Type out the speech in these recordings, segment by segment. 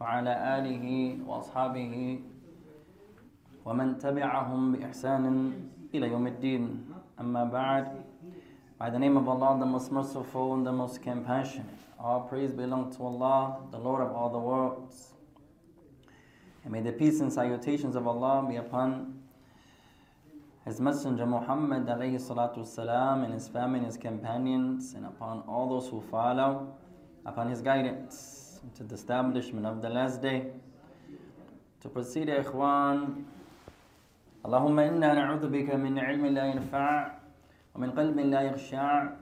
وعلى آله وأصحابه ومن تبعهم بإحسان إلى يوم الدين أما بعد. By the name of Allah, the most merciful and the most compassionate, all praise belongs to Allah, the Lord of all the worlds. And may the peace and salutations of Allah be upon His Messenger Muhammad alayhi salatu wasalam, and his family and his companions, and upon all those who follow upon his guidance to the establishment of the last day. To proceed, ikhwan, Allahumma inna na'udhu bika min ilmin la yanfa' wa min qalbin la yakhsha' wa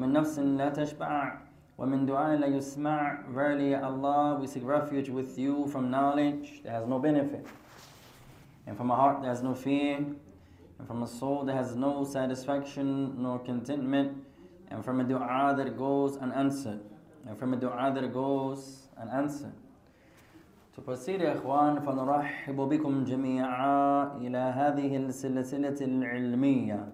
min nafsin la tashba' wa min du'ain la yusma'. Verily, Allah, we seek refuge with you from knowledge that has no benefit, and from a heart that has no fear, and from a soul that has no satisfaction nor contentment, and from a du'a that goes unanswered. To proceed, إخوان فنرحب بكم جميعا إلى هذه السلسلة العلمية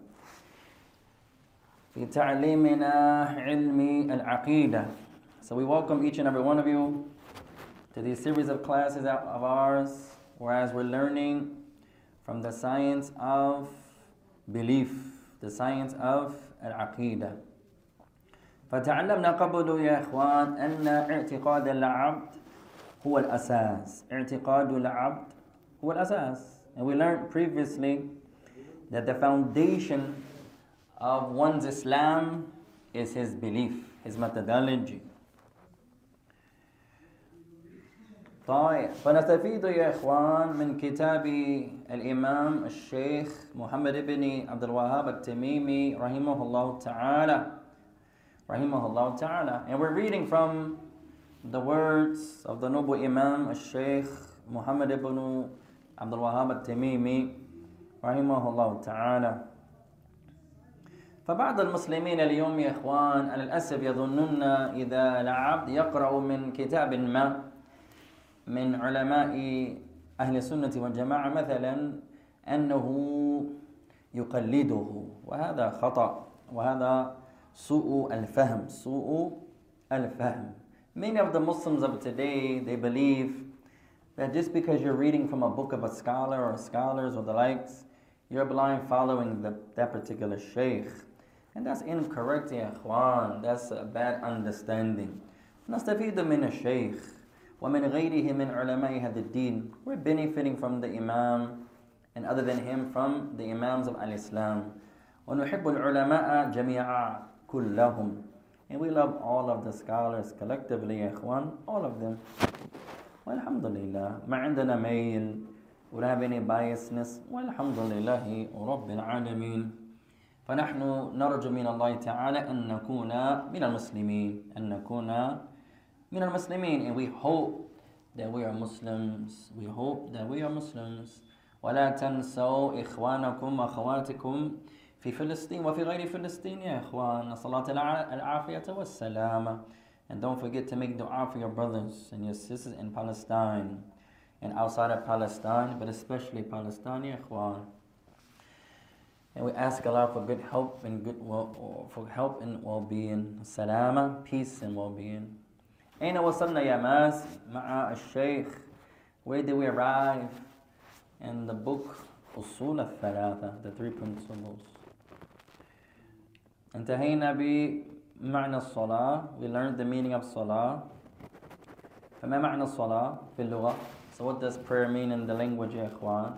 في تعليمنا علم العقيدة. So we welcome each and every one of you to this series of classes of ours, whereas we're learning from the science of belief, the science of al-aqidah. فتعلمنا قبل يا إخوان أن اعتقاد العبد هو الأساس. اعتقاد العبد هو الأساس. And we learned previously that the foundation of one's Islam is his belief, his methodology. طيب فنستفيد يا إخوان من كتاب الإمام الشيخ محمد بن عبد الوهاب التميمي رحمه الله تعالى. And we're reading from the words of the noble Imam Shaykh Muhammad ibn Abdul Wahhab al Tamimi رحمه الله تعالى. فبعض المسلمين اليوم يا إخوان على الأسف يظنون إذا العبد يقرأ من كتاب ما من علماء أهل السنة والجماعة مثلا أنه يقلده، وهذا خطأ، وهذا سوء الفهم. Many of the Muslims of today, they believe that just because you're reading from a book of a scholar or scholars or the likes, you're blind following that particular shaykh. And that's incorrect, ya ikhwan. That's a bad understanding. نستفيد من الشيخ ومن غيره من علماء هذا الدين. We're benefiting from the imam, and other than him, from the imams of al-Islam. ونحب العلماء جميعا كلهم. And we love all of the scholars collectively, ya ikhwan, all of them. Walhamdulillah. ما عندنا ميل. We don't have any biasness. والحمد لله رب العالمين. فنحن نرجو من الله تعالى أن نكون من المسلمين. And we hope that we are Muslims. ولا تنسوا إخوانكم وأخواتكم في فلسطين وفي غير فلسطين يا إخوان. الصلاة العافية والسلامة. And don't forget to make dua for your brothers and your sisters in Palestine and outside of Palestine, but especially Palestine ya ikhwan. And we ask Allah for good help and well-being. Salama, peace and well-being. أين وصلنا يا ماس مع الشيخ. Where did we arrive in the book Usul al-Thalatha, the three principles. انتهينا بمعنى الصلاة. We learned the meaning of salah. فما معنى الصلاة في اللغة. So what does prayer mean in the language, ya ikhwan?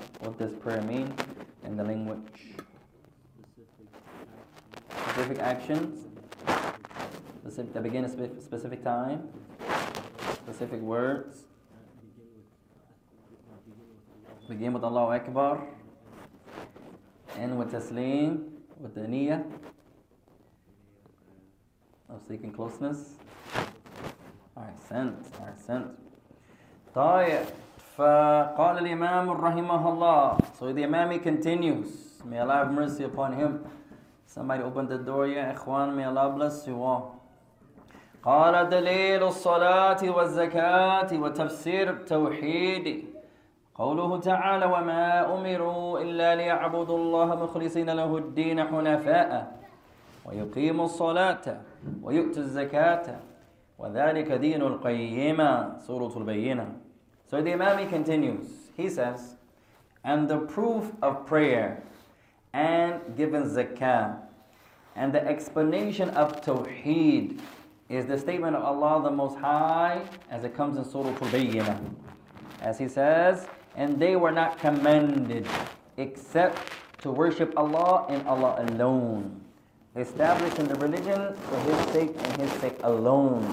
Specific actions. That begin at a specific time. Specific words. Begin with Allahu Akbar. End with Taslim. With the niyyah of seeking closeness. Our sense. طيب. فقال الإمام رحمه الله. So the Imam continues. May Allah have mercy upon him. Somebody open the door, ya ikhwan. May Allah bless you all. قال دليل الصلاة والزكاة وتفسير التوحيد قوله تعالى وما أمروا إلا ليعبدوا الله مخلصين له الدين حنفاء ويقيموا الصلاة ويؤتوا الزكاة وَذَلِكَ دِينُ الْقَيِّمَةِ Surah Al-Bayyinah. So the Imam continues. He says, and the proof of prayer and giving zakah and the explanation of tawheed is the statement of Allah the Most High as it comes in Surah Al-Bayyinah. As He says, and they were not commanded except to worship Allah and Allah alone, establishing the religion for His sake and His sake alone,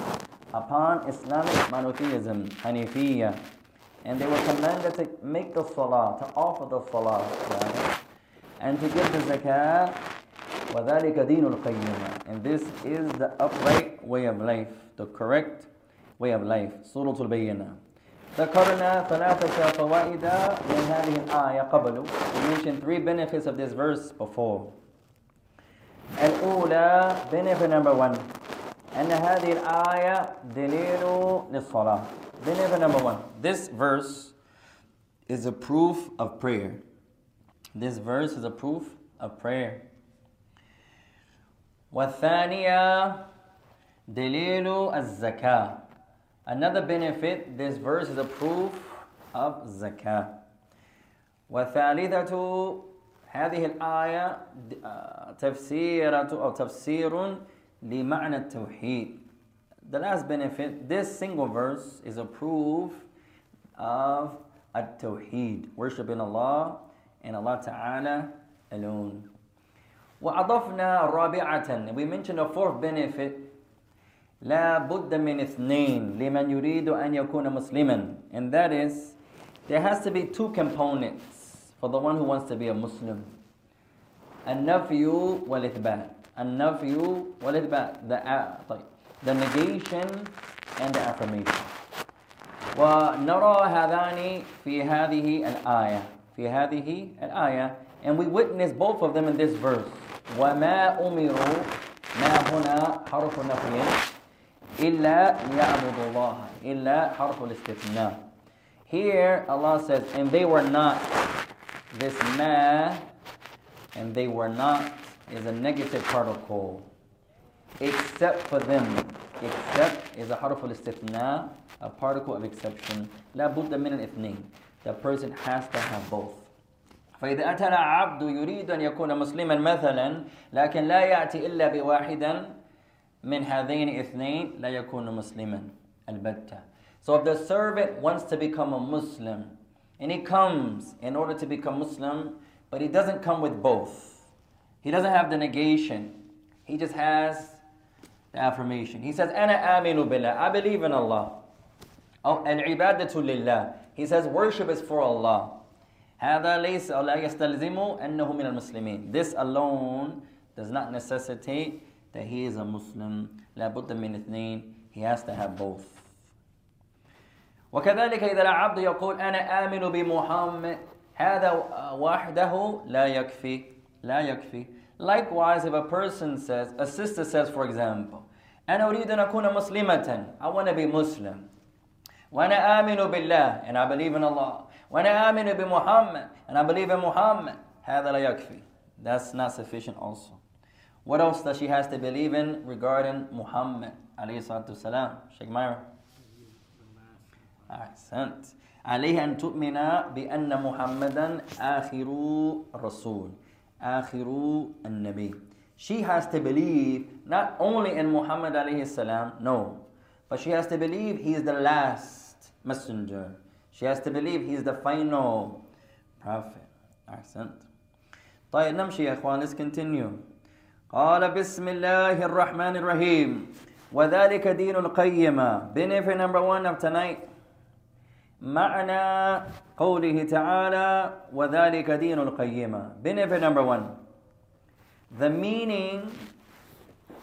upon Islamic monotheism, Hanifiyya. And they were commanded to make the salah, to offer the salah, right? And to give the zakah. وَذَلِكَ دِينُ الْقَيِّمَةِ. And this is the upright way of life, the correct way of life. Surah Al-Bayyinah. ذَكَرْنَا ثَلَاثَةَ فَوَائِدَ مِنْ هَذِهِ الْآيَةِ قَبْلُ. We mentioned three benefits of this verse before. الأولى, benefit number one, أن هذه الآية دليل للصلاة. Benefit number one, this verse is a proof of prayer. This verse is a proof of prayer. وَالثَّانِيَةُ دَلِيلُ الزَّكَاةِ. Another benefit, this verse is a proof of zakah. وَالثَّالِثَةُ هذه الآية تفسيرة أو تفسير لمعنى التوحيد. The last benefit, this single verse is a proof of at-tawheed, worshiping Allah and Allah Ta'ala alone. وأضفنا رابعة. We mentioned a fourth benefit. لا بد من اثنين لمن يريد أن يكون مسلما. And that is, there has to be two components for the one who wants to be a Muslim. النفي والإثبات. النفي والإثبات. The negation and the affirmation. ونرى هذان في هذه الآية. في هذه الآية. And we witness both of them in this verse. وَمَا أُمِرُوا مَا هُنَا حَرْفُ النَّفْيِ إِلَّا لِيَعْبُدُوا اللَّهَ إِلَّا حَرْفُ الْإِسْتِثْنَاءِ. Here Allah says, and they were not. This ma, and they were not, is a negative particle. Except for them. Except is a harf al-istithna, a particle of exception. لَا بُدَّ مِنَ الْإِثْنِينَ. The person has to have both. فإذا أتى العبد يريد أن يكون مسلما مثلا لكن لا يأتي إلا بواحدا من هذين اثنين لا يكون مسلما البتة. So if the servant wants to become a Muslim and he comes in order to become Muslim, but he doesn't come with both. He doesn't have the negation. He just has the affirmation. He says, أنا آمن بالله. I believe in Allah. أو العبادة لله. He says worship is for Allah. This alone does not necessitate that he is a Muslim. He has to have both. وكذلك إذا العبد يقول أنا آمن بمحمد هذا وحده لا يكفي لا يكفي. Likewise, if a person says, a sister says, for example, أنا أريد أن أكون مسلمة. I want to be Muslim. وأنا آمن بالله, and I believe in Allah. وَأَنَا آمِنُ بِمُحَمَّدٍ, and I believe in Muhammad. هَذَا لَا يَكْفِي. That's not sufficient also. What else does she has to believe in regarding Muhammad عليه الصلاة والسلام? Sheikh Myra. Accent. عليها أن تؤمن بأن محمدا آخر رسول آخر النبي. She has to believe not only in Muhammad عليه السلام, no, but she has to believe he is the last messenger. She has to believe he is the final prophet. Accent. طيب نمشي يا إخوان. Let's continue. قال بسم الله الرحمن الرحيم وذلك دين القيمة. Benefit number one of tonight. معنى قوله تعالى وذلك دين القيمة. Benefit number one. The meaning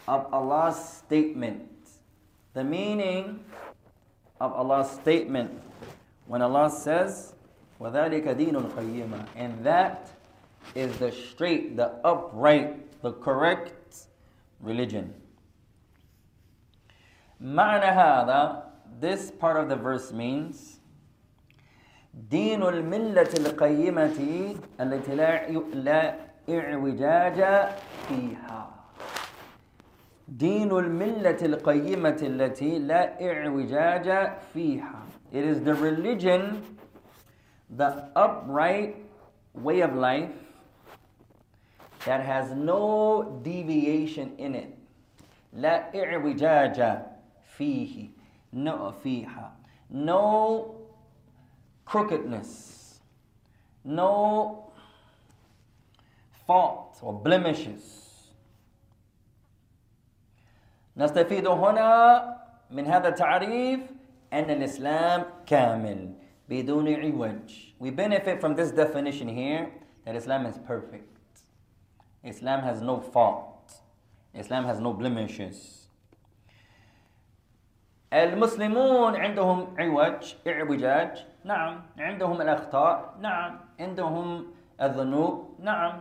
of Allah's statement. The meaning of Allah's statement. When Allah says, وَذَلِكَ دِينُ الْقَيِّمَةِ, and that is the straight, the upright, the correct religion. معنى هذا, this part of the verse means, دِينُ الْمِلَّةِ الْقَيِّمَةِ الَّتِي لَا إِعْوِجَاجَ فِيهَا. دين الملة القيمة التي لا إعوجاج فيها. It is the religion, the upright way of life that has no deviation in it. لا إعوجاج فيه no فيها, no crookedness, no faults or blemishes. نستفيد هنا من هذا التعريف أن الإسلام كامل بدون عوج. We benefit from this definition here that Islam is perfect. Islam has no fault. Islam has no blemishes. المسلمون عندهم عوج إعوجاج, نعم. عندهم الأخطاء, نعم. عندهم الذنوب, نعم.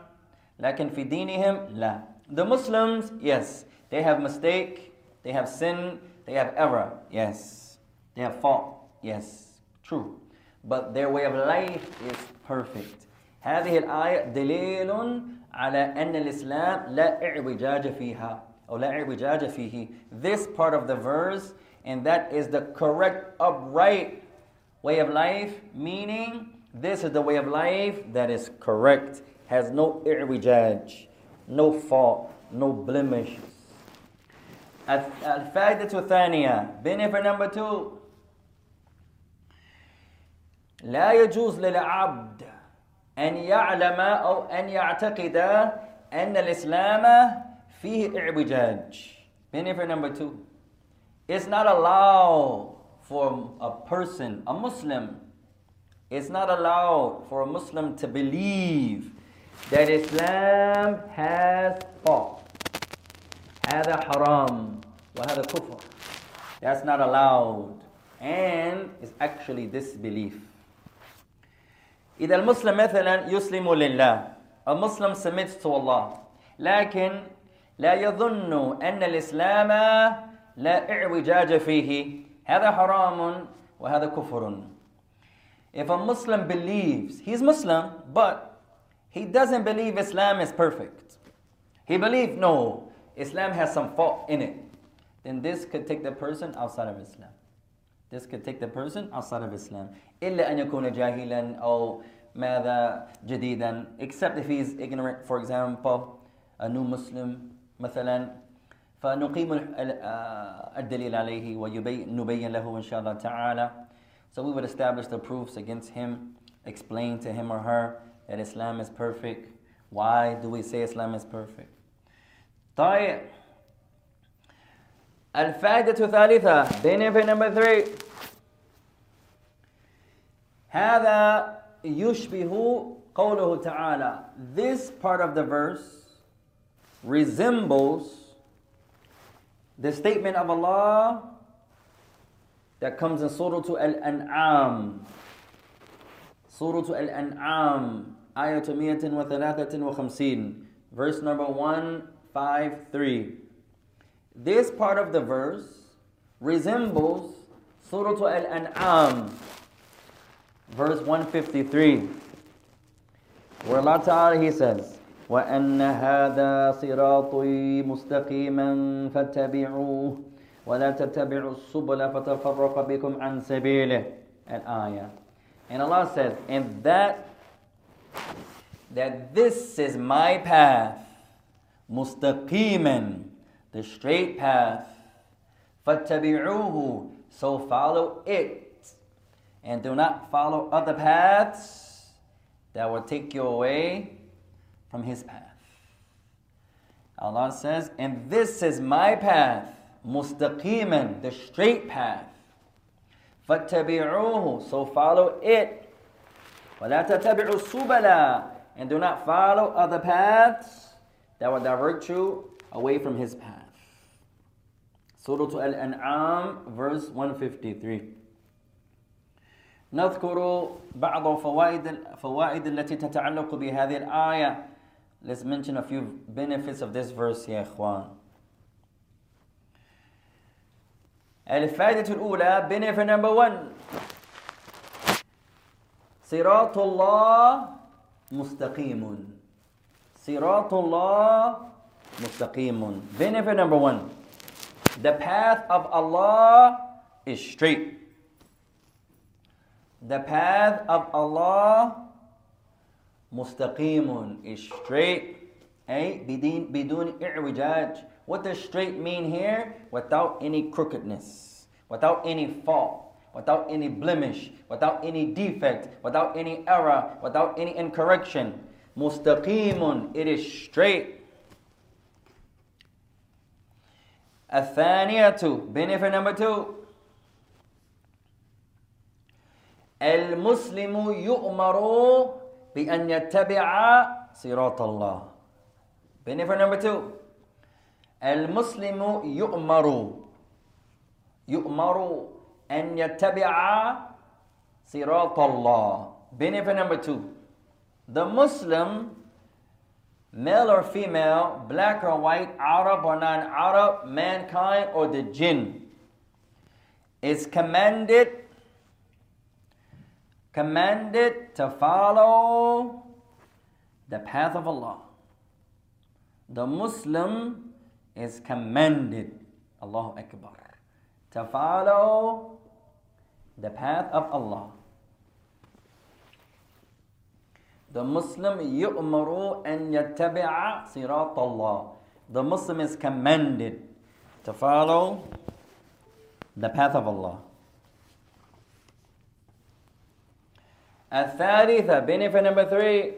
لكن في دينهم لا. The Muslims, yes. They have mistake, they have sin, they have error, yes. They have fault, yes, true. But their way of life is perfect. هذه الآية دليل على أن الإسلام لا إعوجاج فيها أو لا إعوجاج فيه. This part of the verse, and that is the correct, upright way of life, meaning this is the way of life that is correct, has no إعوجاج, no fault, no blemishes. الفائدة الثانية, benefit number two, لا يجوز للعبد أن يعلم أو أن يعتقد أن الإسلام فيه إعوجاج. Benefit number two, it's not allowed for a person, a Muslim, it's not allowed for a Muslim to believe that Islam has fault. هذا حرام وهذا كفر. That's not allowed, and it's actually disbelief. إذا المسلم مثلا يسلم لله, a Muslim submits to Allah, لكن لا يظن أن الإسلام لا إعوجاج فيه, هذا حرام وهذا كفر. If a Muslim believes, he's Muslim, but he doesn't believe Islam is perfect. He believes, no, Islam has some fault in it. Then this could take the person outside of Islam. This could take the person outside of Islam. إلا أن يكون جاهلا أو ماذا جديدا. Except if he is ignorant, for example, a new Muslim, مثلا. فنقيم الدليل عليه ونبين له إن شاء الله تعالى. So we would establish the proofs against him, explain to him or her that Islam is perfect. Why do we say Islam is perfect? طيب. الفائدة الثالثة, benefit number three, هذا يشبه قوله تعالى. This part of the verse resembles the statement of Allah that comes in Surah Al-An'am. Surah Al-An'am, آية 153, verse number 153. This part of the verse resembles Surah Al-An'am, verse 153, where Allah Ta'ala, He says, وَأَنَّ هَذَا صِرَاطِي مُسْتَقِيمًا فَاتَّبِعُوهُ وَلَا تَتَّبِعُوا السُّبُلَ فَتَفَرَّقَ بِكُمْ عَنْ سَبِيلِهِ. An ayah. And Allah says, and that this is my path, مستقيما, the straight path, فاتبعوه, so follow it, and do not follow other paths that will take you away from His path. Allah says, and this is my path, مستقيما, the straight path, فاتبعوه, so follow it, ولا تتبعوا السبل, and do not follow other paths that will divert you away from His path. Surah Al-An'am, verse 153. نذكر بعض الفوائد التي تتعلق بهذه الآية. Let's mention a few benefits of this verse, يا إخوان. الفائدة الأولى, benefit number one, صراط الله مستقيم. Siratullah Mustaqim. Benefit number one, The path of Allah is straight. The path of Allah, mustaqīmun, is straight. Bidun i'wijaj. What does straight mean here? Without any crookedness, without any fault, without any blemish, without any defect, without any error, without any incorrection. Mustaqīmun, it is straight. Athaniyatu, benefit number two. Al-Muslimu yu'maru bi an yattabi'a sirat Allah. Benefit number two. Al-Muslimu yu'maru an yattabi'a sirat Allah. Benefit number two. The Muslim, male or female, black or white, Arab or non-Arab, mankind or the jinn, is commanded to follow the path of Allah. The Muslim is commanded, Allahu Akbar, to follow the path of Allah. The Muslim yu'maru an yattabi'a sirat Allah. The Muslim is commanded to follow the path of Allah. الثالثة, benefit number three.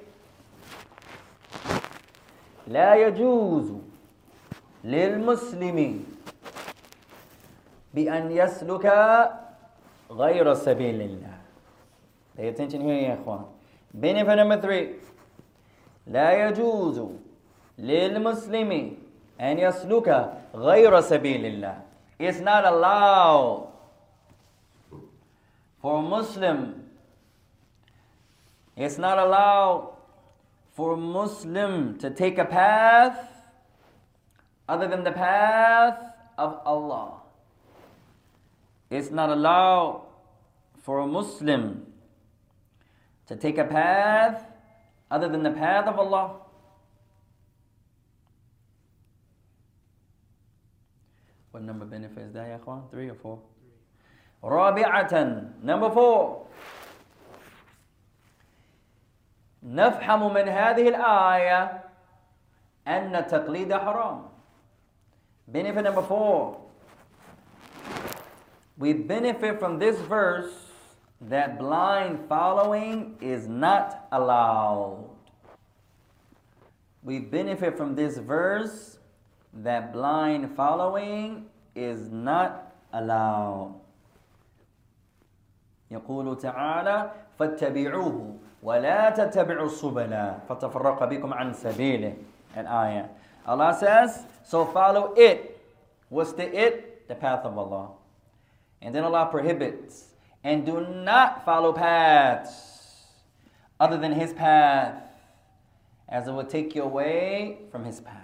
لا يجوز للمسلم بأن يسلك غير سبيل الله. Pay attention here, ya ikhwan. Benefit number three. لا يجوز للمسلم أن يسلك غير سبيل الله. It's not allowed for a Muslim. It's not allowed for a Muslim to take a path other than the path of Allah. It's not allowed for a Muslim to take a path other than the path of Allah. What number benefit is that, ya ikhwan? Three or four? Rabi'atan, number four. نفهم من هذه الآية أن التقليد حرام. Benefit number four. We benefit from this verse that blind following is not allowed. We benefit from this verse that blind following is not allowed. يقول تعالى فاتبعوه وَلَا تَتَّبِعُوا السُّبُلَ فَتَفَرَّقَ بِكُمْ عَنْ سَبِيلِهِ. An ayah. Allah says, so follow it. What's the it? The path of Allah. And then Allah prohibits, and do not follow paths other than His path, as it will take you away from His path.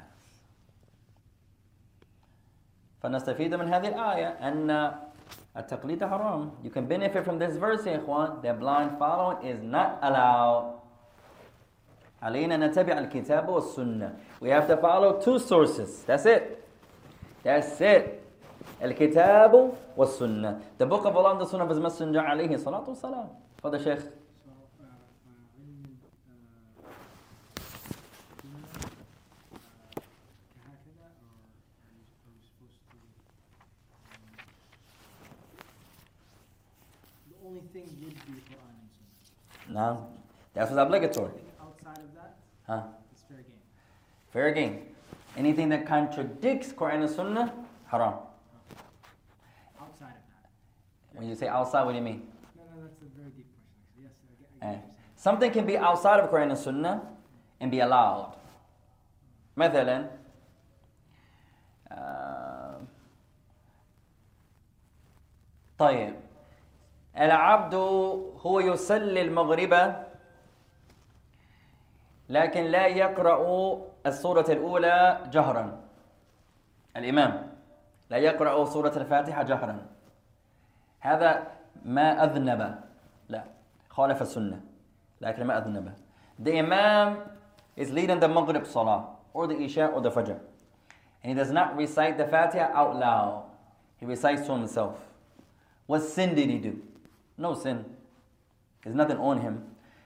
فَنَسْتَفِيدَ مِنْ هَذِهِ الْآيَةِ أَنَّ التقليد حرام. You can benefit from this verse, ya ikhwan, that blind following is not allowed. علينا نتبع الكتاب والسنة. We have to follow two sources. That's it. That's it. الكتاب والسنة. The book of Allah and the Sunnah of His Messenger عليه الصلاة والسلام. For the Shaykh. No, that's what's obligatory. Outside of that, it's fair game. Fair game. Anything that contradicts Quran and Sunnah, haram. Okay. Outside of that. When you say outside, what do you mean? No, that's a very deep question. Yes, I get something can be outside of Quran and Sunnah and be allowed. مثلا, طيب. العبد هو يصلي المغرب لكن لا يقرأ السورة الأولى جهرا. الإمام لا يقرأ سورة الفاتحة جهرا. هذا ما أذنب. لا, خالف السنة لكن ما أذنب. The Imam is leading the Maghrib Salah or the Isha or the Fajr, and he does not recite the Fatiha out loud. He recites to himself. What sin did he do? No sin. There's nothing on him.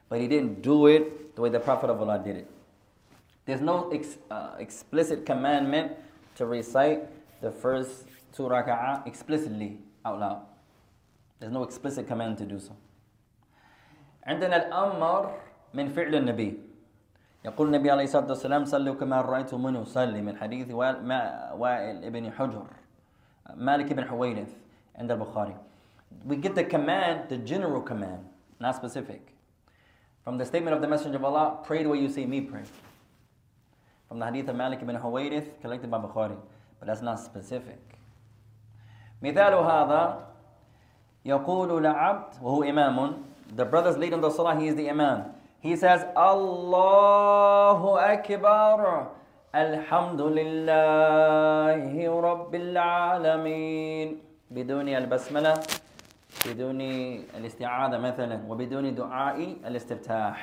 But he didn't do it the way the Prophet of Allah did it. There's no explicit commandment to recite the first two raka'ah explicitly out loud. There's no explicit command to do so. عندنا الأمر من فعل النبي. يقول النبي عليه الصلاة والسلام صلوا كما رأيتم من يصلي من حديث وائل ابن حجر مالك بن حويرث عند البخاري. We get the command, the general command, not specific. From the statement of the Messenger of Allah, pray the way you see me pray. From the hadith of Malik ibn al-Huwayrith, collected by Bukhari. But that's not specific. مثال هذا يقول العبد وهو إمام. The brothers lead in the salah, he is the imam. He says, Allahu Akbar, Alhamdulillahi Rabbil Alameen. بدون البسملة بدون الاستعاذة مثلا وبدون دعاء الاستفتاح.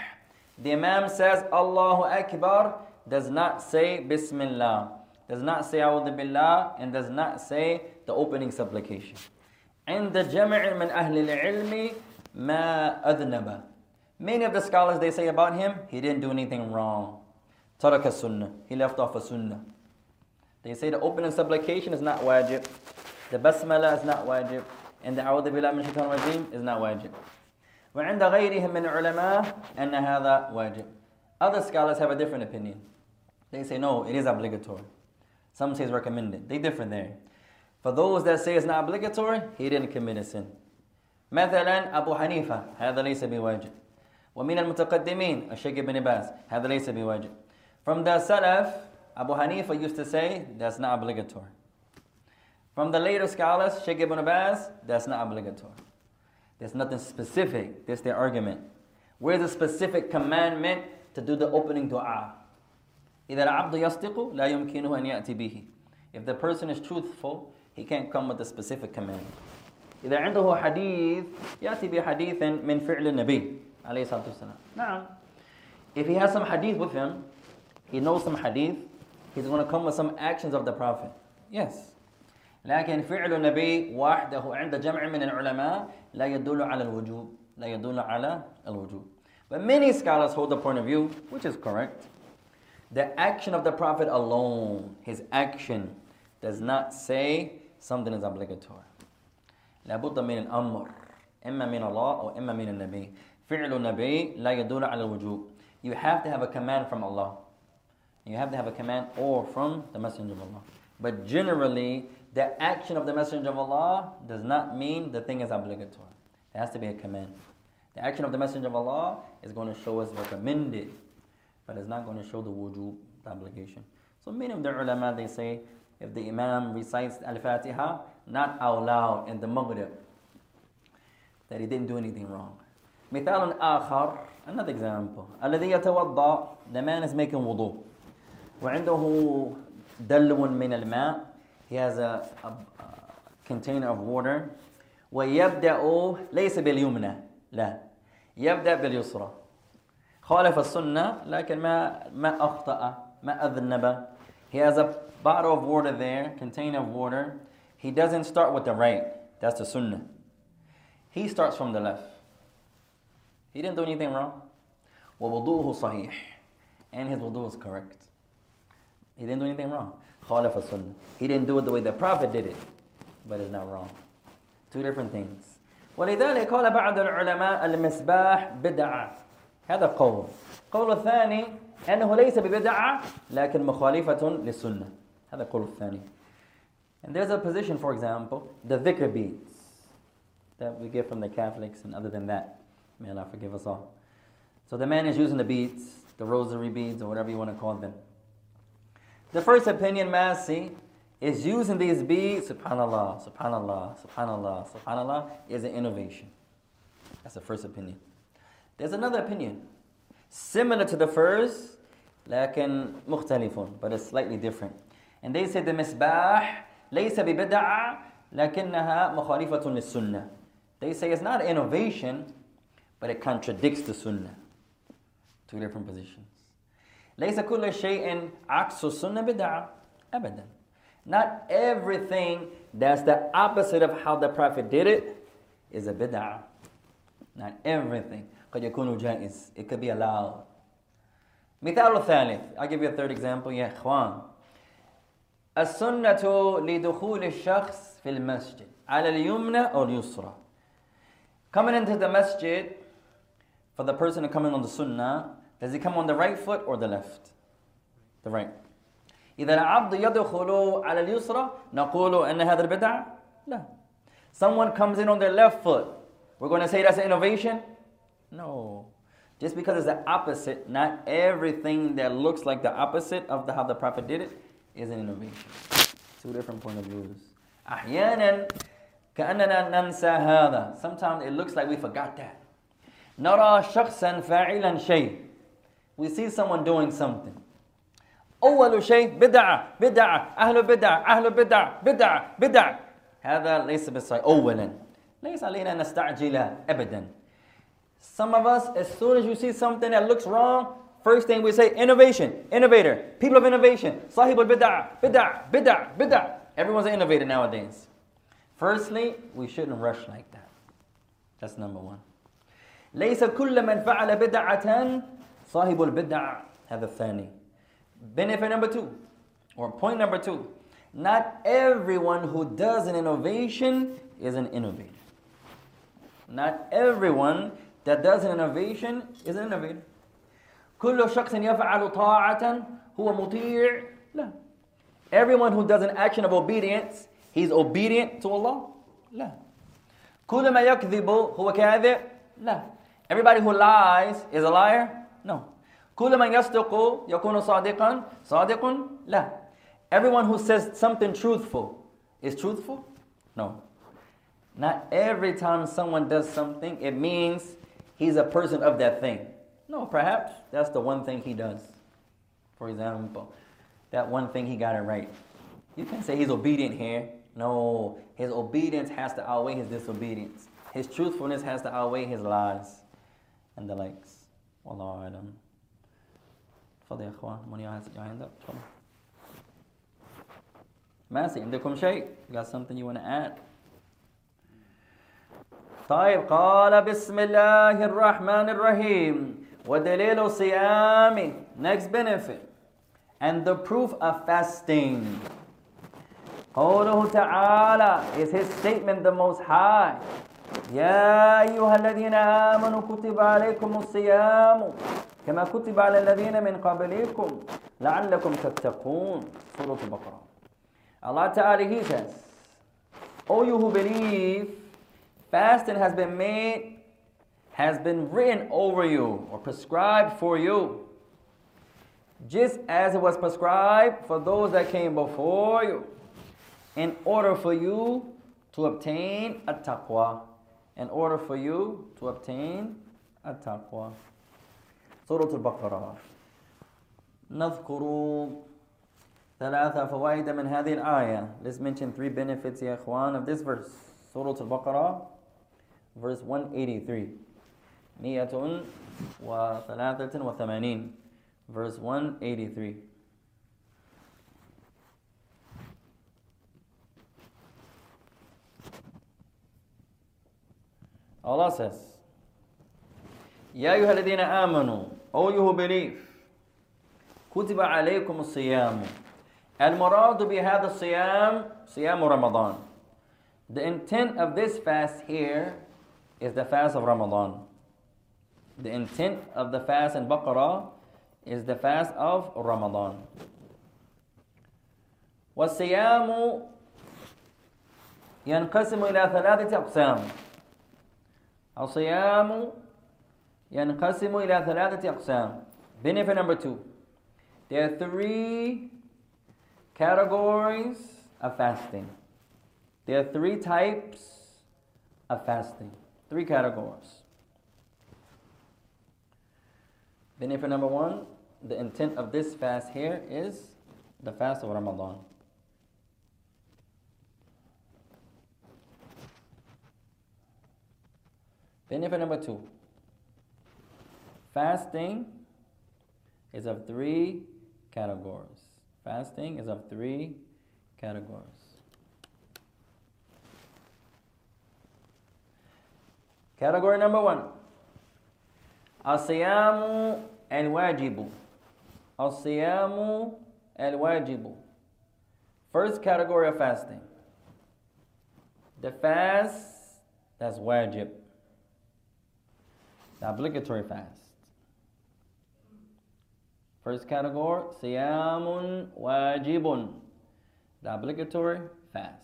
The imam says Allahu Akbar, does not say Bismillah, does not say A'udhu Billah, and does not say the opening supplication. عند جمع من أهل العلم ما أذنب. Many of the scholars, they say about him, he didn't do anything wrong. ترك السنة, he left off a sunnah. They say the opening supplication is not wajib, the basmala is not wajib, and the أعوذ بالله من الشيطان الرجيم is not wajib. وعند غيرهم من العلماء أن هذا واجب. Other scholars have a different opinion. They say no, it is obligatory. Some say it's recommended. They differ there. For those that say it's not obligatory, he didn't commit a sin. مثلا أبو حنيفة هذا ليس بواجب. ومن المتقدمين الشيخ ابن عباس هذا ليس بواجب. From the Salaf, Abu Hanifa used to say that's not obligatory. From the later scholars, Shaykh Ibn Abbas, that's not obligatory. There's nothing specific. That's their argument. Where's the specific commandment to do the opening dua? إِذَا الْعَبْدُ يَصْدِقُ لَا يُمْكِنُهُ أَنْ يَأْتِ بِهِ. If the person is truthful, he can't come with a specific command. إِذَا عِنْدُهُ حَدِيث يَأْتِ بِحَدِيثٍ مِنْ فِعْلِ النَّبِيِّ عليه الصلاة والسلام. Now, if he has some hadith with him, he knows some hadith, he's going to come with some actions of the Prophet. Yes. لكن فعل النبي وحده عند جمع من العلماء لا يدل على الوجوب لا يدل على الوجوب. But many scholars hold the point of view, which is correct. The action of the Prophet alone, his action, does not say something is obligatory. لابد من الأمر إما من الله أو إما من النبي. فعل النبي لا يدل على الوجوب. You have to have a command from Allah. You have to have a command or from the Messenger of Allah. But generally, the action of the Messenger of Allah does not mean the thing is obligatory. There has to be a command. The action of the Messenger of Allah is going to show us recommended, but it's not going to show the wujub, the obligation. So many of the ulama, they say, if the imam recites al-Fatiha, not out loud in the maghrib, that he didn't do anything wrong. Mithalun akhar, another example. الَّذِي يَتَوَضَّى, the man is making wudu. وَعِنْدَهُ دَلٌ مِنَ الْمَاءِ, he has a container of water. وَيَبْدَأُ لَيْسَ بِالْيُمْنَى لا يبدأ باليسرى. خالف السنة لكن ما أخطأ ما أذنب. He has a bottle of water there, container of water. He doesn't start with the right. That's the sunnah. He starts from the left. He didn't do anything wrong. وَوُضُوهُ صَحِيحٌ, and his wudu is correct. He didn't do anything wrong. خالف السنة. He didn't do it the way the Prophet did it, but it's not wrong. Two different things. ولذلك قال بعض العلماء المصباح بدعة. هذا قول. قول الثاني أنه ليس ببدعة لكن مخالفة للسنة. هذا قول الثاني. And there's a position, for example, the dhikr beads that we get from the Catholics and other than that. May Allah forgive us all. So the man is using the beads, the rosary beads or whatever you want to call them. The first opinion, Masi, is using these beads, subhanallah, subhanallah, subhanallah, subhanallah, is an innovation. That's the first opinion. There's another opinion, similar to the first, لكن مختلفون, but it's slightly different. And they say the misbah, ليس ببدعة, لكنها مخالفة للسنة. They say it's not innovation, but it contradicts the sunnah. Two different positions. ليس كل شيء عكس السنة بدعة, أبدا. Not everything That's the opposite of how the Prophet did it. Is a bid'ah. Not everything. It could be allowed. I'll give you a third example. Ya Ikhwan. As-sunnatu li dukhul al-shakhs fil masjid. Ala al-yumna or al-yusra. Coming into the masjid, for the person to come in on the sunnah, does he come on the right foot or the left? The right. إذا العبد يدخل على اليسرى نقول أن هذا البدع لا. Someone comes in on their left foot. We're going to say that's an innovation? No. Just because it's the opposite, not everything that looks like the opposite of how the Prophet did it is an innovation. Two different point of views. أحيانا كأننا ننسى هذا. Sometimes it looks like we forgot that. نرى شخصا فاعلا شيء. We see someone doing something. أول شيء بدعة بدعة أهل بدعة أهل بدعة بدعة بدعة هذا ليس بالصحيح أولا ليس علينا نستعجل أبدا. Some of us, as soon as you see something that looks wrong, first thing we say innovation, innovator, people of innovation, صاحب البدعة بدعة بدعة بدعة. Everyone's an innovator nowadays. Firstly, we shouldn't rush like that. That's number one. ليس كل من فعل بدعة صاحب البدعة. هذا الثاني. Benefit number two, or point number two, not everyone who does an innovation is an innovator. Not everyone that does an innovation is an innovator. كل شخص يفعل طاعة هو مطيع. لا. Everyone who does an action of obedience, he's obedient to Allah. لا. كل ما يكذب هو كاذب. لا. Everybody who lies is a liar. No. كل من يصدق يكون صادقا صادق لا. Everyone who says something truthful is truthful? No. Not every time someone does something, it means he's a person of that thing. No, perhaps that's the one thing he does. For example, that one thing he got it right. You can't say he's obedient here. No, his obedience has to outweigh his disobedience. His truthfulness has to outweigh his lies and the likes. Wallahu a'lam. تفضل يا اخوان منيا عندك تفضل ماشي عندكم شيء you got something you want to add طيب قال بسم الله الرحمن الرحيم ودليل صيامي next benefit and the proof of fasting قوله تعالى is his statement the most high يا أيها الذين آمنوا كتب عليكم الصيام كما كتب على الذين من قبلكم لعلكم تتقون سورة البقرة Allah Ta'ala He says O you who believe fasting has been made has been written over you or prescribed for you just as it was prescribed for those that came before you in order for you to obtain at-taqwa in order for you to obtain at-taqwa سورة البقرة نذكر ثلاثة فوائد من هذه الآية. Let's mention three benefits يا إخوان of this verse. سورة البقرة verse 183 183 verse 183 Allah says يا أيها الذين آمنوا All you who believe, كتب عليكم الصيام. المراد بهذا الصيام صيام رمضان. The intent of this fast here is the fast of Ramadan. The intent of the fast in Baqarah is the fast of Ramadan. والصيام ينقسم إلى ثلاثة أقسام. الصيام ينقسم إلى ثلاثة أقسام. Benefit number two. There are three categories of fasting. There are three types of fasting. Three categories. Benefit number one. The intent of this fast here is the fast of Ramadan. Benefit number two. Fasting is of three categories. Fasting is of three categories. Category number one, As-siyamu al-wajibu. As-siyamu al-wajibu. First category of fasting. The fast that's wajib. The obligatory fast. First category, siyamun wajibun. The obligatory fast.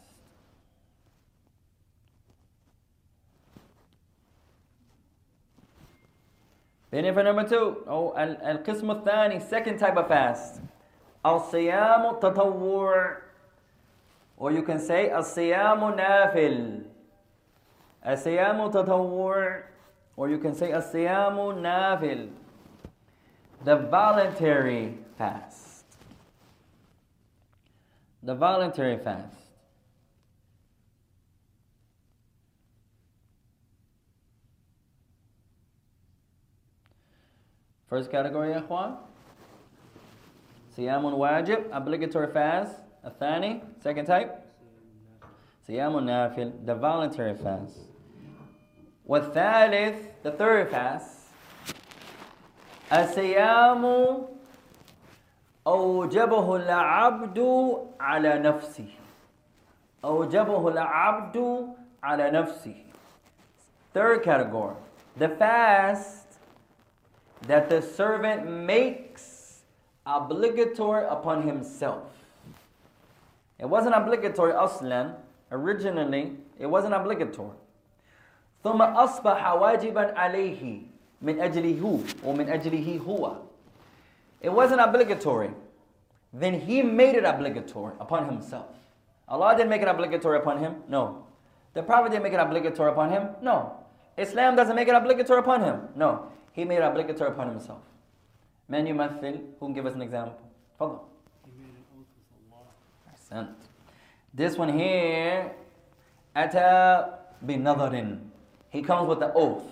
Benefit number two, al-qismu thani, second type of fast. Al-siyamu tatawwu'. Or you can say al-siyamu nafil. As-siyamu tatawwu'. Or you can say as-siyamu nafil. The voluntary fast. The voluntary fast. First category, ikhwan. Siyamun wajib, obligatory fast. Athani, second type. Siyamun nafil, the voluntary fast. والثالث, the third fast, الصيام أوجبه العبد على نفسه. أوجبه العبد على نفسه. Third category, the fast that the servant makes obligatory upon himself. It wasn't obligatory aslan, originally it wasn't obligatory. ثم أصبح واجبا عليه من أجله ومن أجله هو. It wasn't obligatory. Then he made it obligatory upon himself. Allah didn't make it obligatory upon him. No. The Prophet didn't make it obligatory upon him. No. Islam doesn't make it obligatory upon him. No. He made it obligatory upon himself. Man yumathil, who can give us an example? Fadl. He made an oath with Allah. This one here, أتى بنظر. He comes with the oath.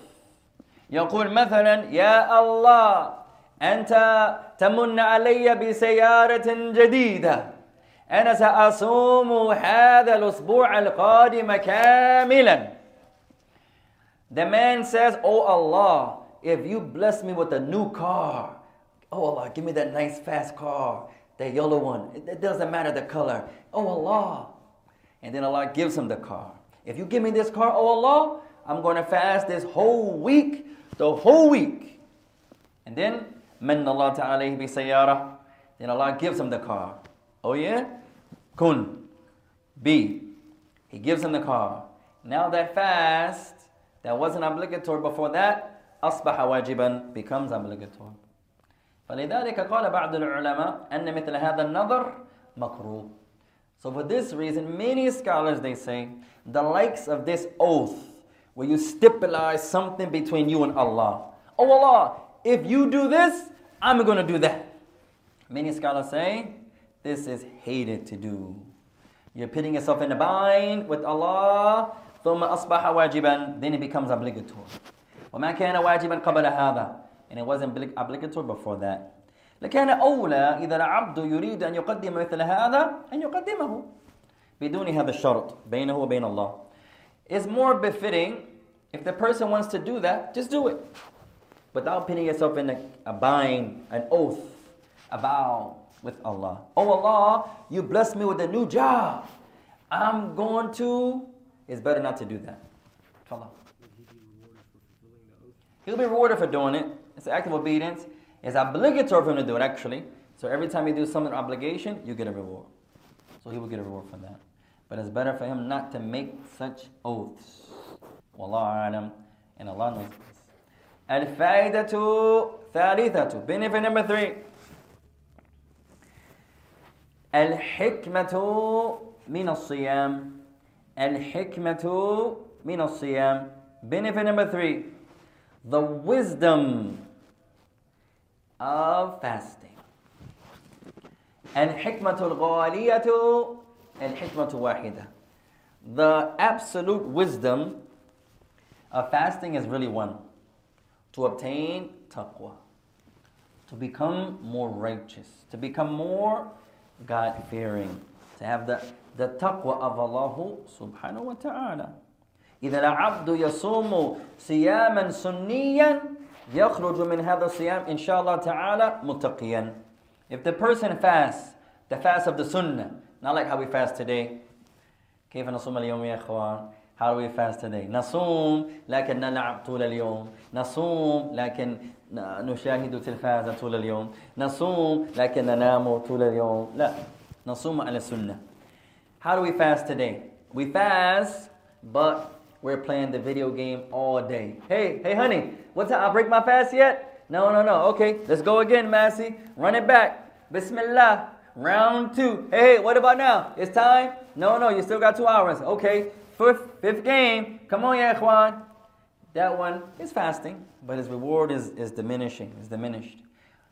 يقول مثلا يا الله أنت تمن علي بسيارة جديدة أنا سأصوم هذا الأسبوع القادم كاملا. The man says, oh Allah, if you bless me with a new car, oh Allah, give me that nice fast car, that yellow one. It doesn't matter the color. Oh Allah. And then Allah gives him the car. If you give me this car, oh Allah, I'm going to fast this whole week, the whole week. And then, مَنَّ اللَّهُ تَعَلَيْهِ بِسَيَّارَةٍ. Then Allah gives him the car. Oh yeah? Kun. B. He gives him the car. Now that fast, that wasn't obligatory before that, أَصْبَحَ وَاجِبًا, becomes obligatory. فَلِذَلِكَ قَالَ بَعْضُ الْعُلَمَاءِ أَنَّ مِثْلَ هَذَا النَّظَرْ مَكْرُوهٌ. So for this reason, many scholars, they say, the likes of this oath, where you stipulate something between you and Allah. Oh Allah, if you do this, I'm going to do that. Many scholars say, this is hated to do. You're putting yourself in a bind with Allah. ثُمَّ أَصْبَحَ وَاجِبًا. Then it becomes obligatory. وَمَا كَانَ وَاجِبًا قَبْلَ هَذَا. And it wasn't obligatory before that. لَكَانَ أَوْلَى إِذَا الْعَبْدُ يُرِيدُ أَنْ يُقَدِّمَ مِثْلَ هَذَا أَنْ يُقَدِّمَهُ بِدُونِ هَذَا الشَّرْطِ بَيْنَهُ وَبَيْنَ اللَّهِ. It's more befitting, if the person wants to do that, just do it. Without pinning yourself in a bind, an oath, a vow with Allah. Oh Allah, you bless me with a new job. I'm going to. It's better not to do that. Allah. He'll be rewarded for doing it. It's an act of obedience. It's obligatory for him to do it, actually. So every time you do something of obligation, you get a reward. So he will get a reward for that. But it's better for him not to make such oaths. Wallahu alam, and Allah knows this. Al-faidatu thalithatu. Benefit number three. Al-hikmatu min al-siyam. Al-hikmatu min al-siyam. Benefit number three. The wisdom of fasting. Al-hikmatu al-ghaliyatu. Al-hikmatu wahida. The absolute wisdom of fasting is really one. To obtain taqwa. To become more righteous. To become more God-fearing. To have the taqwa of Allah subhanahu wa ta'ala. إذا العبد يصوم صياما سنيا يخرج من هذا الصيام إن شاء الله تعالى متقيا. If the person fasts, the fast of the sunnah, not like how we fast today. كيف نصوم اليوم يا إخوان? How do we fast today? نصوم لكن نلعب طول اليوم. نصوم لكن نشاهد تلفازا طول اليوم. نصوم لكن ننام طول اليوم. لا. نصوم على السنة. How do we fast today? We fast, but we're playing the video game all day. Hey, honey, what's up? I break my fast yet? No. Okay, let's go again, Massey. Run it back. Bismillah. Round 2. Hey, what about now? It's time? No, you still got 2 hours. Okay. Fifth game. Come on, ya ikhwan. That one is fasting, but his reward is diminishing. It's diminished.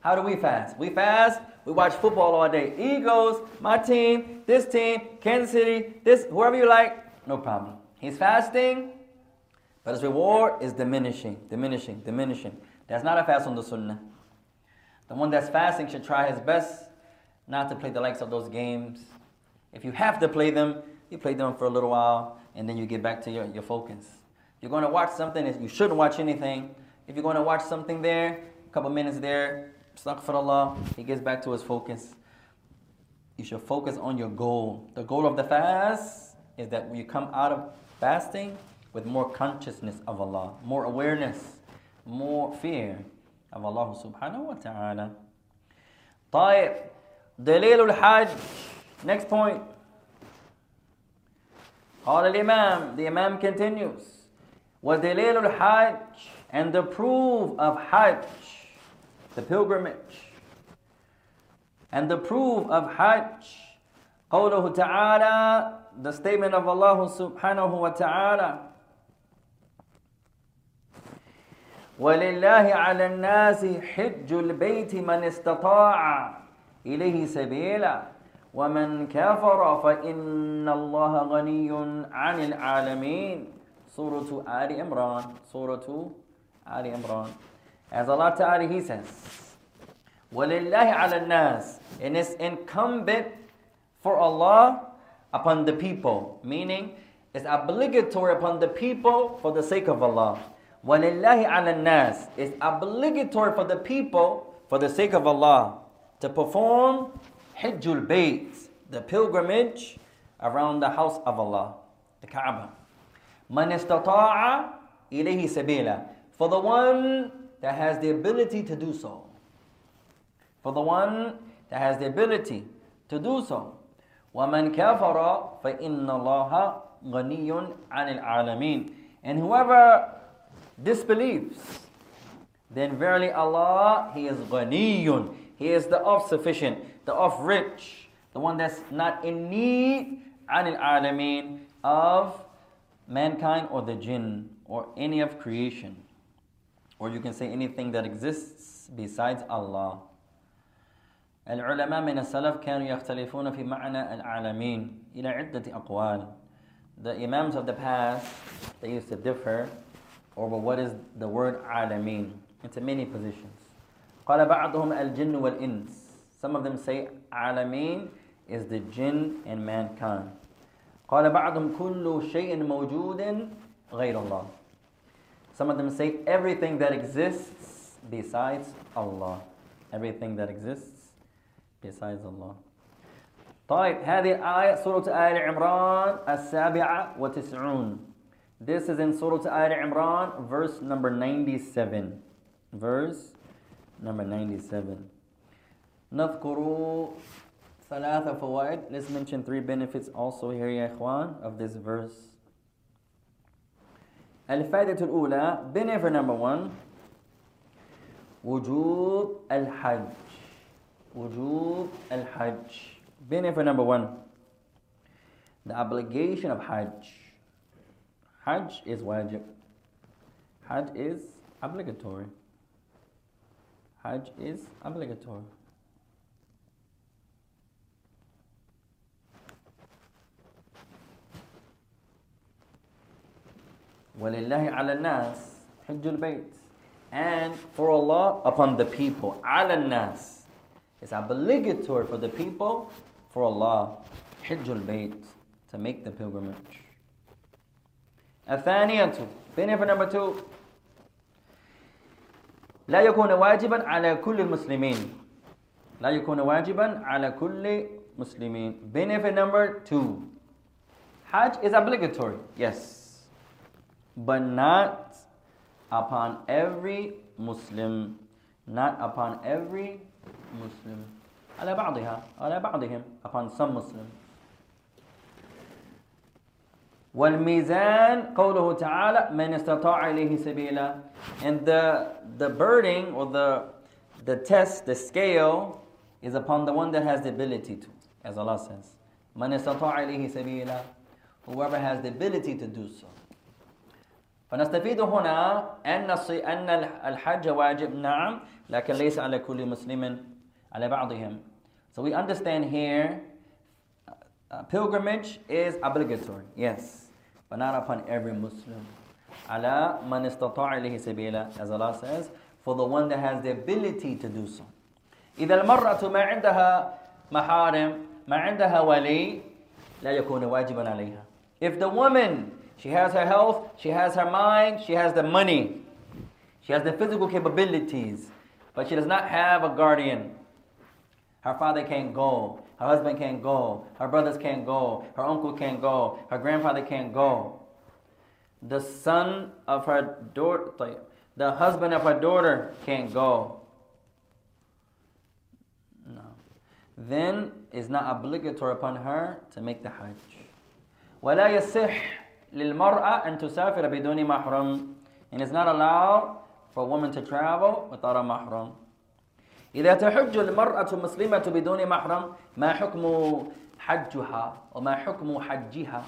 How do we fast? We fast, we watch football all day. Eagles, my team, this team, Kansas City, this, whoever you like, no problem. He's fasting, but his reward is diminishing. That's not a fast on the sunnah. The one that's fasting should try his best not to play the likes of those games. If you have to play them, you play them for a little while, and then you get back to your focus. You're going to watch something, you shouldn't watch anything. If you're going to watch something there, a couple minutes there, astaghfirullah, he gets back to his focus. You should focus on your goal. The goal of the fast is that you come out of fasting with more consciousness of Allah, more awareness, more fear of Allah subhanahu wa ta'ala. Tayyib, Dalilul Hajj. Next point. The Imam continues. وَدَلِيلُ الْحَجِّ, and the proof of Hajj, the pilgrimage, and the proof of Hajj, قوله تعالى, the statement of Allah subhanahu wa ta'ala, وَلِلَّهِ عَلَى النَّاسِ حِجُّ الْبَيْتِ مَنِ اسْتَطَاعَ إِلَيْهِ سَبِيلًا وَمَنْ كَفَرَ فَإِنَّ اللَّهَ غَنِيٌّ عَنِ الْعَالَمِينَ. Surah Ali Imran. Surah Ali Imran. As Allah Ta'ala, He says, وَلِلَّهِ عَلَى النَّاسِ, and it's incumbent for Allah upon the people. Meaning, it's obligatory upon the people for the sake of Allah. وَلِلَّهِ عَلَى النَّاسِ, it's obligatory for the people for the sake of Allah to perform Hijjul Bayt, the pilgrimage around the house of Allah, the Kaaba. Man istata'a ilayhi sabila, for the one that has the ability to do so. For the one that has the ability to do so. وَمَنْ كَفَرَ فَإِنَّ اللَّهَ غَنِيٌّ عَنِ الْعَالَمِينَ. And whoever disbelieves, then verily Allah, He is ghaniyun. He is the off-sufficient, the off-rich, the one that's not in need, anil alameen, of mankind or the jinn or any of creation. Or you can say anything that exists besides Allah. العلماء من السلف كانوا يختلفون في معنى العالمين إلى عدة أقوال. The imams of the past, they used to differ over what is the word alameen into many positions. قال بعضهم الجن والإنس. Some of them say عالمين is the jinn and mankind. قال بعضهم كل شيء موجود غير الله. Some of them say everything that exists besides Allah. Everything that exists besides Allah. طيب هذه الآية سورة آل عمران 97. This is in Surah Al Imran, verse number 97. Verse number 97. نذكر ثلاثة فوائد. Let's mention 3 benefits also here, ya ikhwan, of this verse. الفائدة الأولى, benefit number 1, وجوب الحج. وجوب الحج. Benefit number 1, the obligation of Hajj. Hajj is wajib. Hajj is obligatory. Hajj is obligatory. وَلِلَّهِ عَلَى النَّاسِ حِجُّ الْبَيْتِ, and for Allah upon the people. عَلَى النَّاسِ, it's obligatory for the people, for Allah. حِجُّ الْبَيْتِ, to make the pilgrimage. الثانية benefit number two لا يكون واجبا على كل المسلمين لا يكون واجبا على كل مسلمين benefit number two Hajj is obligatory yes but not upon every Muslim not upon every Muslim على بعضها على بعضهم upon some Muslim والميزان قوله تعالى من استطاع إليه سبيلا and the burden or the test the scale is upon the one that has the ability to as Allah says من استطاع إليه سبيلا whoever has the ability to do so فنستفيد هنا أن الحج واجب نعم لكن ليس على كل مسلم على بعضهم so we understand here pilgrimage is obligatory, yes, but not upon every Muslim. عَلَىٰ مَنْ إِسْتَطَاعَ إِلَيْهِ سَبِيلًا As Allah says, for the one that has the ability to do so. إِذَا الْمَرْأَةُ مَا عِنْدَهَا مَحَارِمْ مَا عِنْدَهَا وَلِيٍّ لَا يَكُونُ وَاجِبًا عَلَيْهَا If the woman, she has her health, she has her mind, she has the money, she has the physical capabilities, but she does not have a guardian. Her father can't go. Her husband can't go, her brothers can't go, her uncle can't go, her grandfather can't go. The son of her daughter, the husband of her daughter can't go. No. Then it's not obligatory upon her to make the Hajj. وَلَا يَصِحُّ لِلْمَرْأَةِ أَنْ تُسَافِرَ بِدُونِ مَحْرَمٍ And it's not allowed for a woman to travel without a mahram. إذا تحج المرأة مسلمة بدون محرم ما حكم حجها وما حكم حجها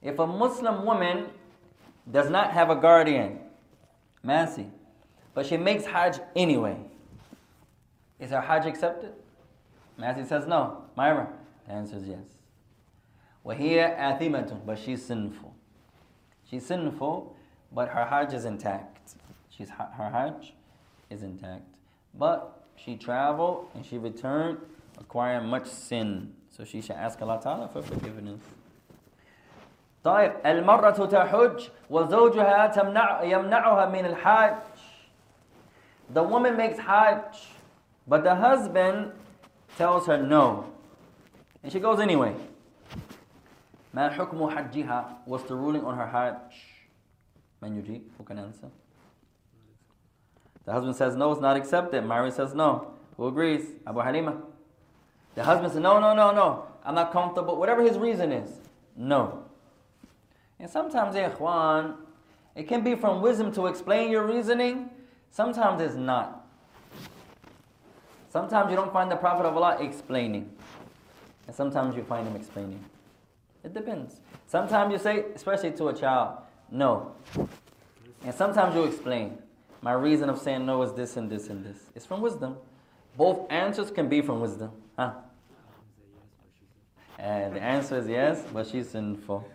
If a Muslim woman does not have a guardian, Masi, but she makes Hajj anyway, is her Hajj accepted? Masi says no. Myra, the answer is yes. وهي آثمة, but she's sinful. She's sinful, but her Hajj is intact. Her Hajj is intact, but She traveled and she returned, acquiring much sin. So she should ask Allah Ta'ala for forgiveness. طيب المرأة تحج وزوجها يمنعها من الحج. The woman makes Hajj, but the husband tells her no, and she goes anyway. ما حكم حجها? What's the ruling on her Hajj? من يجيب? Who can answer? The husband says no, it's not accepted. Mary says no. Who agrees? Abu Hanifa. The husband says no. I'm not comfortable. Whatever his reason is, no. And sometimes, ikhwan, it can be from wisdom to explain your reasoning. Sometimes it's not. Sometimes you don't find the Prophet of Allah explaining. And sometimes you find him explaining. It depends. Sometimes you say, especially to a child, no. And sometimes you explain. My reason of saying no is this and this and this. It's from wisdom. Both answers can be from wisdom. Huh? The answer is yes, but she's sinful.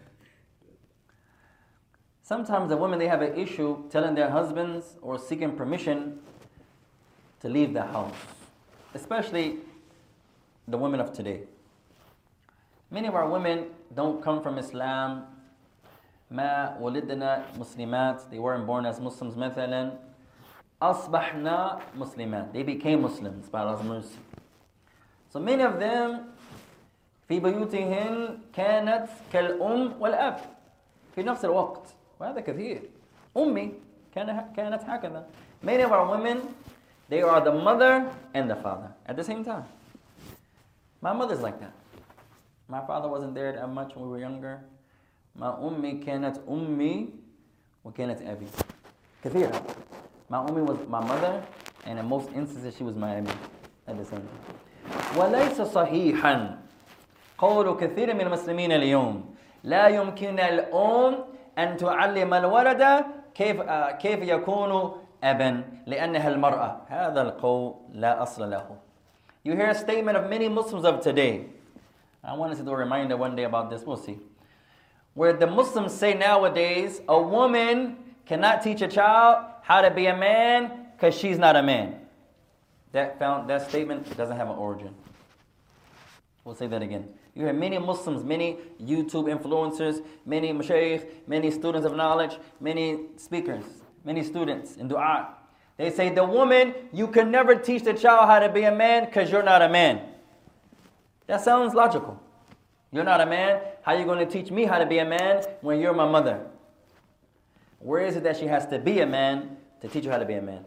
Sometimes the women, they have an issue telling their husbands or seeking permission to leave the house. Especially the women of today. Many of our women don't come from Islam. ما ولدنا مسلمات. They weren't born as Muslims, مثلاً. أصبحنا مسلمات. They became Muslims by Allah's mercy. So many of them في بيوتهم كانت كالأم والأب في نفس الوقت وهذا كثير أمي كانت هكذا Many of our women they are the mother and the father at the same time. My mother's like that. My father wasn't there that much when we were younger. ما أمي كانت أمي وكانت أبي كثيرة My ummi was my mother, and in most instances she was my ummi at the same time. وليس صحيحا قول كثير من المسلمين اليوم لا يمكن الأم أن تعلم الولد كيف يكون أبا لأنها المرأة. هذا القول لا أصل له. You hear a statement of many Muslims of today. I wanted to do a reminder one day about this. We'll see. Where the Muslims say nowadays a woman cannot teach a child. How to be a man, because she's not a man. That statement doesn't have an origin. We'll say that again. You hear many Muslims, many YouTube influencers, many mashaykh, many students of knowledge, many speakers, many students in dua. They say, the woman, you can never teach the child how to be a man because you're not a man. That sounds logical. You're not a man. How are you going to teach me how to be a man when you're my mother? Where is it that she has to be a man to teach her how to be a man?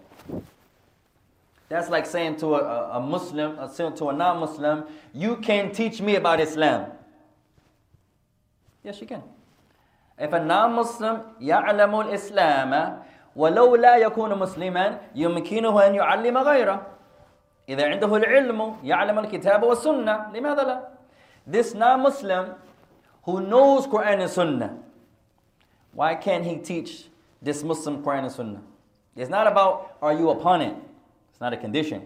That's like saying to a Muslim, to a non-Muslim, you can teach me about Islam. Yes, you can. If a non-Muslim, يَعْلَمُ الْإِسْلَامَ وَلَوْ لَا يَكُونُ مُسْلِمًا يُمْكِنُهُ أَنْ يُعَلِّمَ غَيْرَهُ إِذَا عِنْدَهُ الْعِلْمُ يَعْلَمَ الْكِتَابَ وَالسُّنَّةَ لِمَاذَا لَا? This non-Muslim who knows Quran and Sunnah, why can't he teach this Muslim Quran and Sunnah? It's not about, are you upon it? It's not a condition.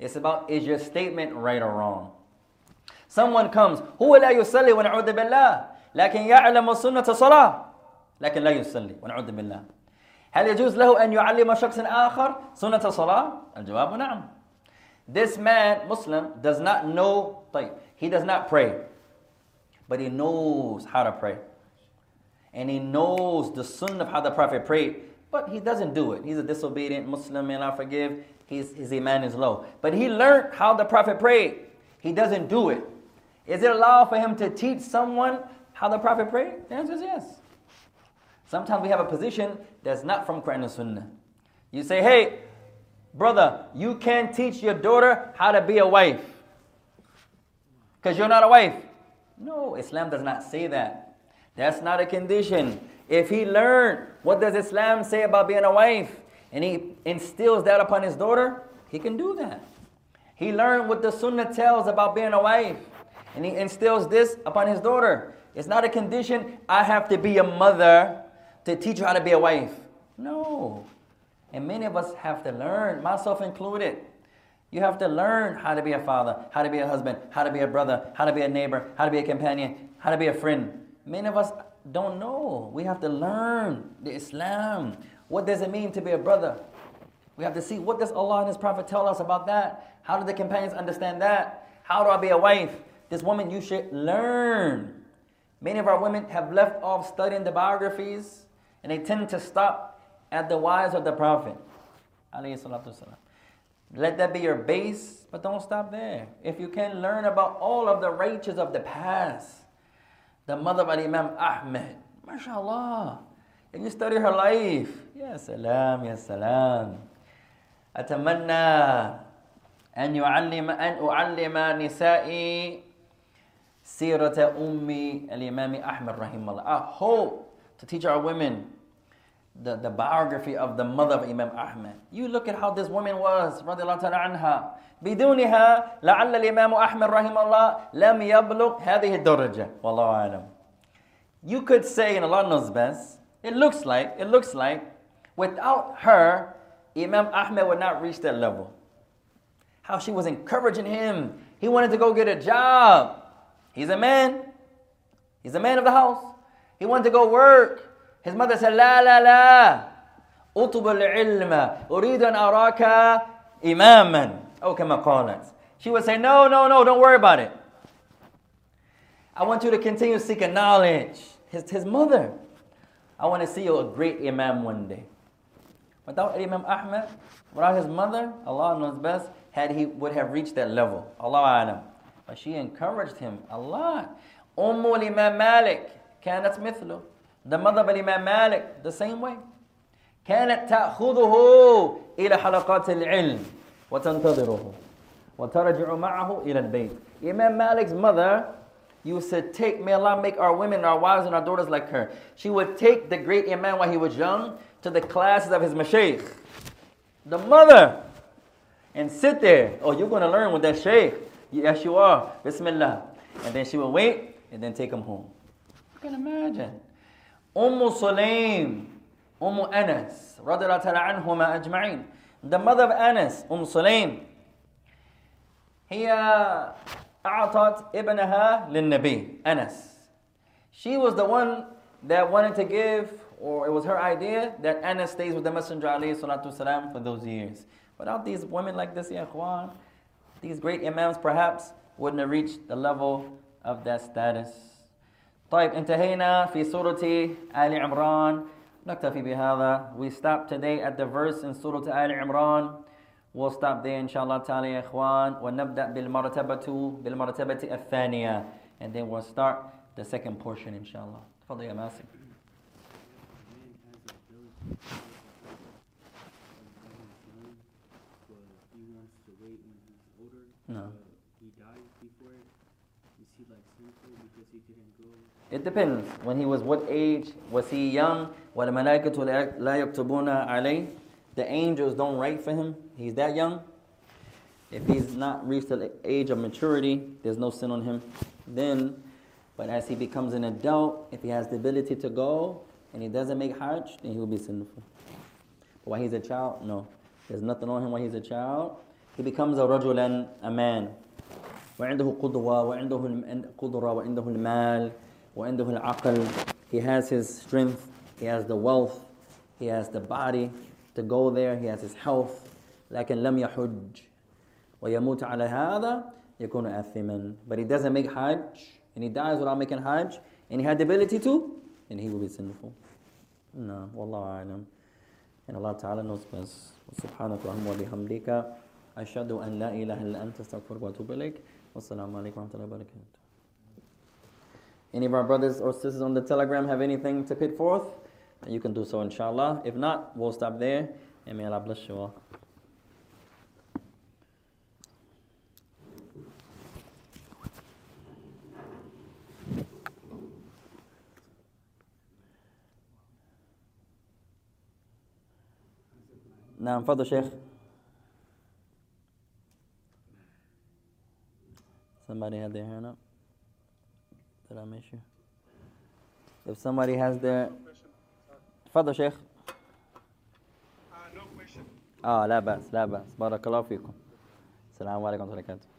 It's about, is your statement right or wrong? Someone comes, هو لا يصلي ونعوذ بالله لكن يعلم السنة صلاة لكن لا يصلي ونعوذ بالله. هل يجوز له أن يعلم شخص آخر سنة صلاة؟ الجواب نعم. This man, Muslim, does not know طيب. He does not pray, but he knows how to pray, and he knows the sunnah of how the Prophet prayed. But he doesn't do it. He's a disobedient Muslim, and I forgive. His iman is low. But he learned how the Prophet prayed. He doesn't do it. Is it allowed for him to teach someone how the Prophet prayed? The answer is yes. Sometimes we have a position that's not from Quran and Sunnah. You say, hey, brother, you can't teach your daughter how to be a wife because you're not a wife. No, Islam does not say that. That's not a condition. If he learned what does Islam say about being a wife and he instills that upon his daughter, he can do that. He learned what the sunnah tells about being a wife and he instills this upon his daughter. It's not a condition, I have to be a mother to teach you how to be a wife. No. And many of us have to learn, myself included. You have to learn how to be a father, how to be a husband, how to be a brother, how to be a neighbor, how to be a companion, how to be a friend. Many of us don't know. We have to learn the Islam. What does it mean to be a brother? We have to see, what does Allah and His Prophet tell us about that? How do the companions understand that? How do I be a wife? This woman, you should learn. Many of our women have left off studying the biographies and they tend to stop at the wives of the Prophet. Let that be your base, but don't stop there. If you can, learn about all of the righteous of the past. The mother of Imam Ahmed, mashallah. If you study her life, ya salam, ya salam. Atamanna an u'allima nisa'i sirata ummi al-imam Ahmed rahimahullah. I hope to teach our women the biography of the mother of Imam Ahmed. You look at how this woman was, radiyallahu ta'ala anha. بدونها لعل الإمام أحمد رحمه الله لم يبلغ هذه الدرجة والله أعلم. You could say, and Allah knows best, it looks like without her Imam Ahmed would not reach that level. How she was encouraging him. He wanted to go get a job. He's a man of the house. He wanted to go work. His mother said, لا لا لا أطلب العلم أريد أن أراك إماما. Okay, my colleagues. She would say, no, don't worry about it. I want you to continue seeking knowledge. His mother. I want to see you a great imam one day. Without Imam Ahmed, without his mother, Allah knows best, would have reached that level. Allah alam. But she encouraged him a lot. Imam Malik, كانت مثله. The mother of Imam Malik, the same way. كانت تأخذه إلى حلقات العلم. وتنتظره وترجع معه إلى البيت. Imam Malik's mother used to take, may Allah make our women, our wives and our daughters like her. She would take the great Imam while he was young to the classes of his mashaykh. The mother. And sit there. Oh, you're going to learn with that shaykh. Yes, you are. Bismillah. And then she would wait and then take him home. You can imagine. Sulaim. Anas. Radiyallahu ta'ala anhuma ajma'in. The mother of Anas, Sulaim, he أعطت ابنها للنبي Anas. She was the one that wanted to give, or it was her idea that Anas stays with the Messenger عليه الصلاة والسلام for those years. Without these women like this, ya ikhwan, these great imams perhaps wouldn't have reached the level of their status. طيب انتهينا في سورة آل عمران. نكتفي بهذا. We stop today at the verse in Surah Ali Imran. We'll stop there inshallah ta'ala ya ikhwan. وَنَبْدَأْ بِالْمَرْتَبَةِ الثَّانِيَةِ. And then we'll start the second portion inshallah. تفضل يا ماسك. No. It depends. When he was what age? Was he young? The angels don't write for him. He's that young. If he's not reached the age of maturity, there's no sin on him then. But as he becomes an adult, if he has the ability to go and he doesn't make hajj, then he will be sinful. But while he's a child, no. There's nothing on him while he's a child. He becomes a rajulan, a man. وعنده قدوة وعنده القدرة وعنده المال وعنده العقل. He has his strength, he has the wealth, he has the body to go there, he has his health. لكن لم يحج ويموت على هذا يكون آثما. But he doesn't make hajj and he dies without making hajj and he had the ability to, and he will be sinful. No, wallahu a'lam. And Allah Ta'ala knows best. Subhanaka wa bihamdika. أشهد أن لا إله إلا أنت أستغفرك وأتوب إليك. Wassalamu alaikum wa rahmatullahi wa barakatuh. Any of our brothers or sisters on the Telegram have anything to put forth? You can do so inshallah. If not, we'll stop there. And may Allah bless you all. Naam, fadal Shaykh. Somebody had their hand up? Did I miss you? If somebody has their... Father Sheikh. No question. Ah, la bas, la bas. Barakallahu feekum. Assalamu alaikum wa barakatuh.